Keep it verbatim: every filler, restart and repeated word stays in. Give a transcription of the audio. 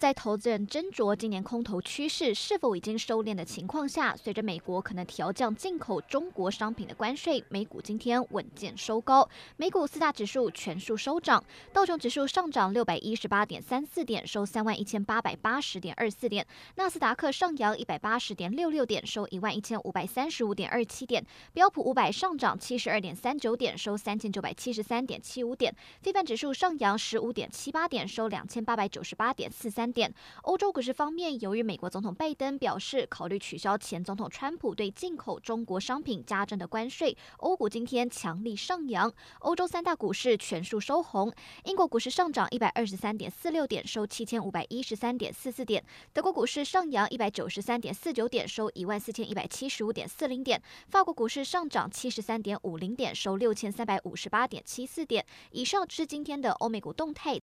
在投资人斟酌今年空头趋势是否已经收敛的情况下，随着美国可能调降进口中国商品的关税，美股今天稳健收高，美股四大指数全数收涨，道琼指数上涨 六百一十八点三四 点，收 三万一千八百八十点二四 点，纳斯达克上扬 一百八十点六六 点，收 一万一千五百三十五点二七 点，标普五百上涨 七十二点三九 点，收 三千九百七十三点七五 点，非半指数上扬 十五点七八 点，收 两千八百九十八点四三点。欧洲股市方面，由于美国总统拜登表示考虑取消前总统川普对进口中国商品加征的关税，欧股今天强力上扬，欧洲三大股市全数收红。英国股市上涨 一百二十三点四六 点，收 七千五百一十三点四四 点，德国股市上扬 一百九十三点四九 点，收 一万四千一百七十五点四零 点，法国股市上涨 七十三点五零 点，收 六千三百五十八点七四 点。以上是今天的欧美股动态，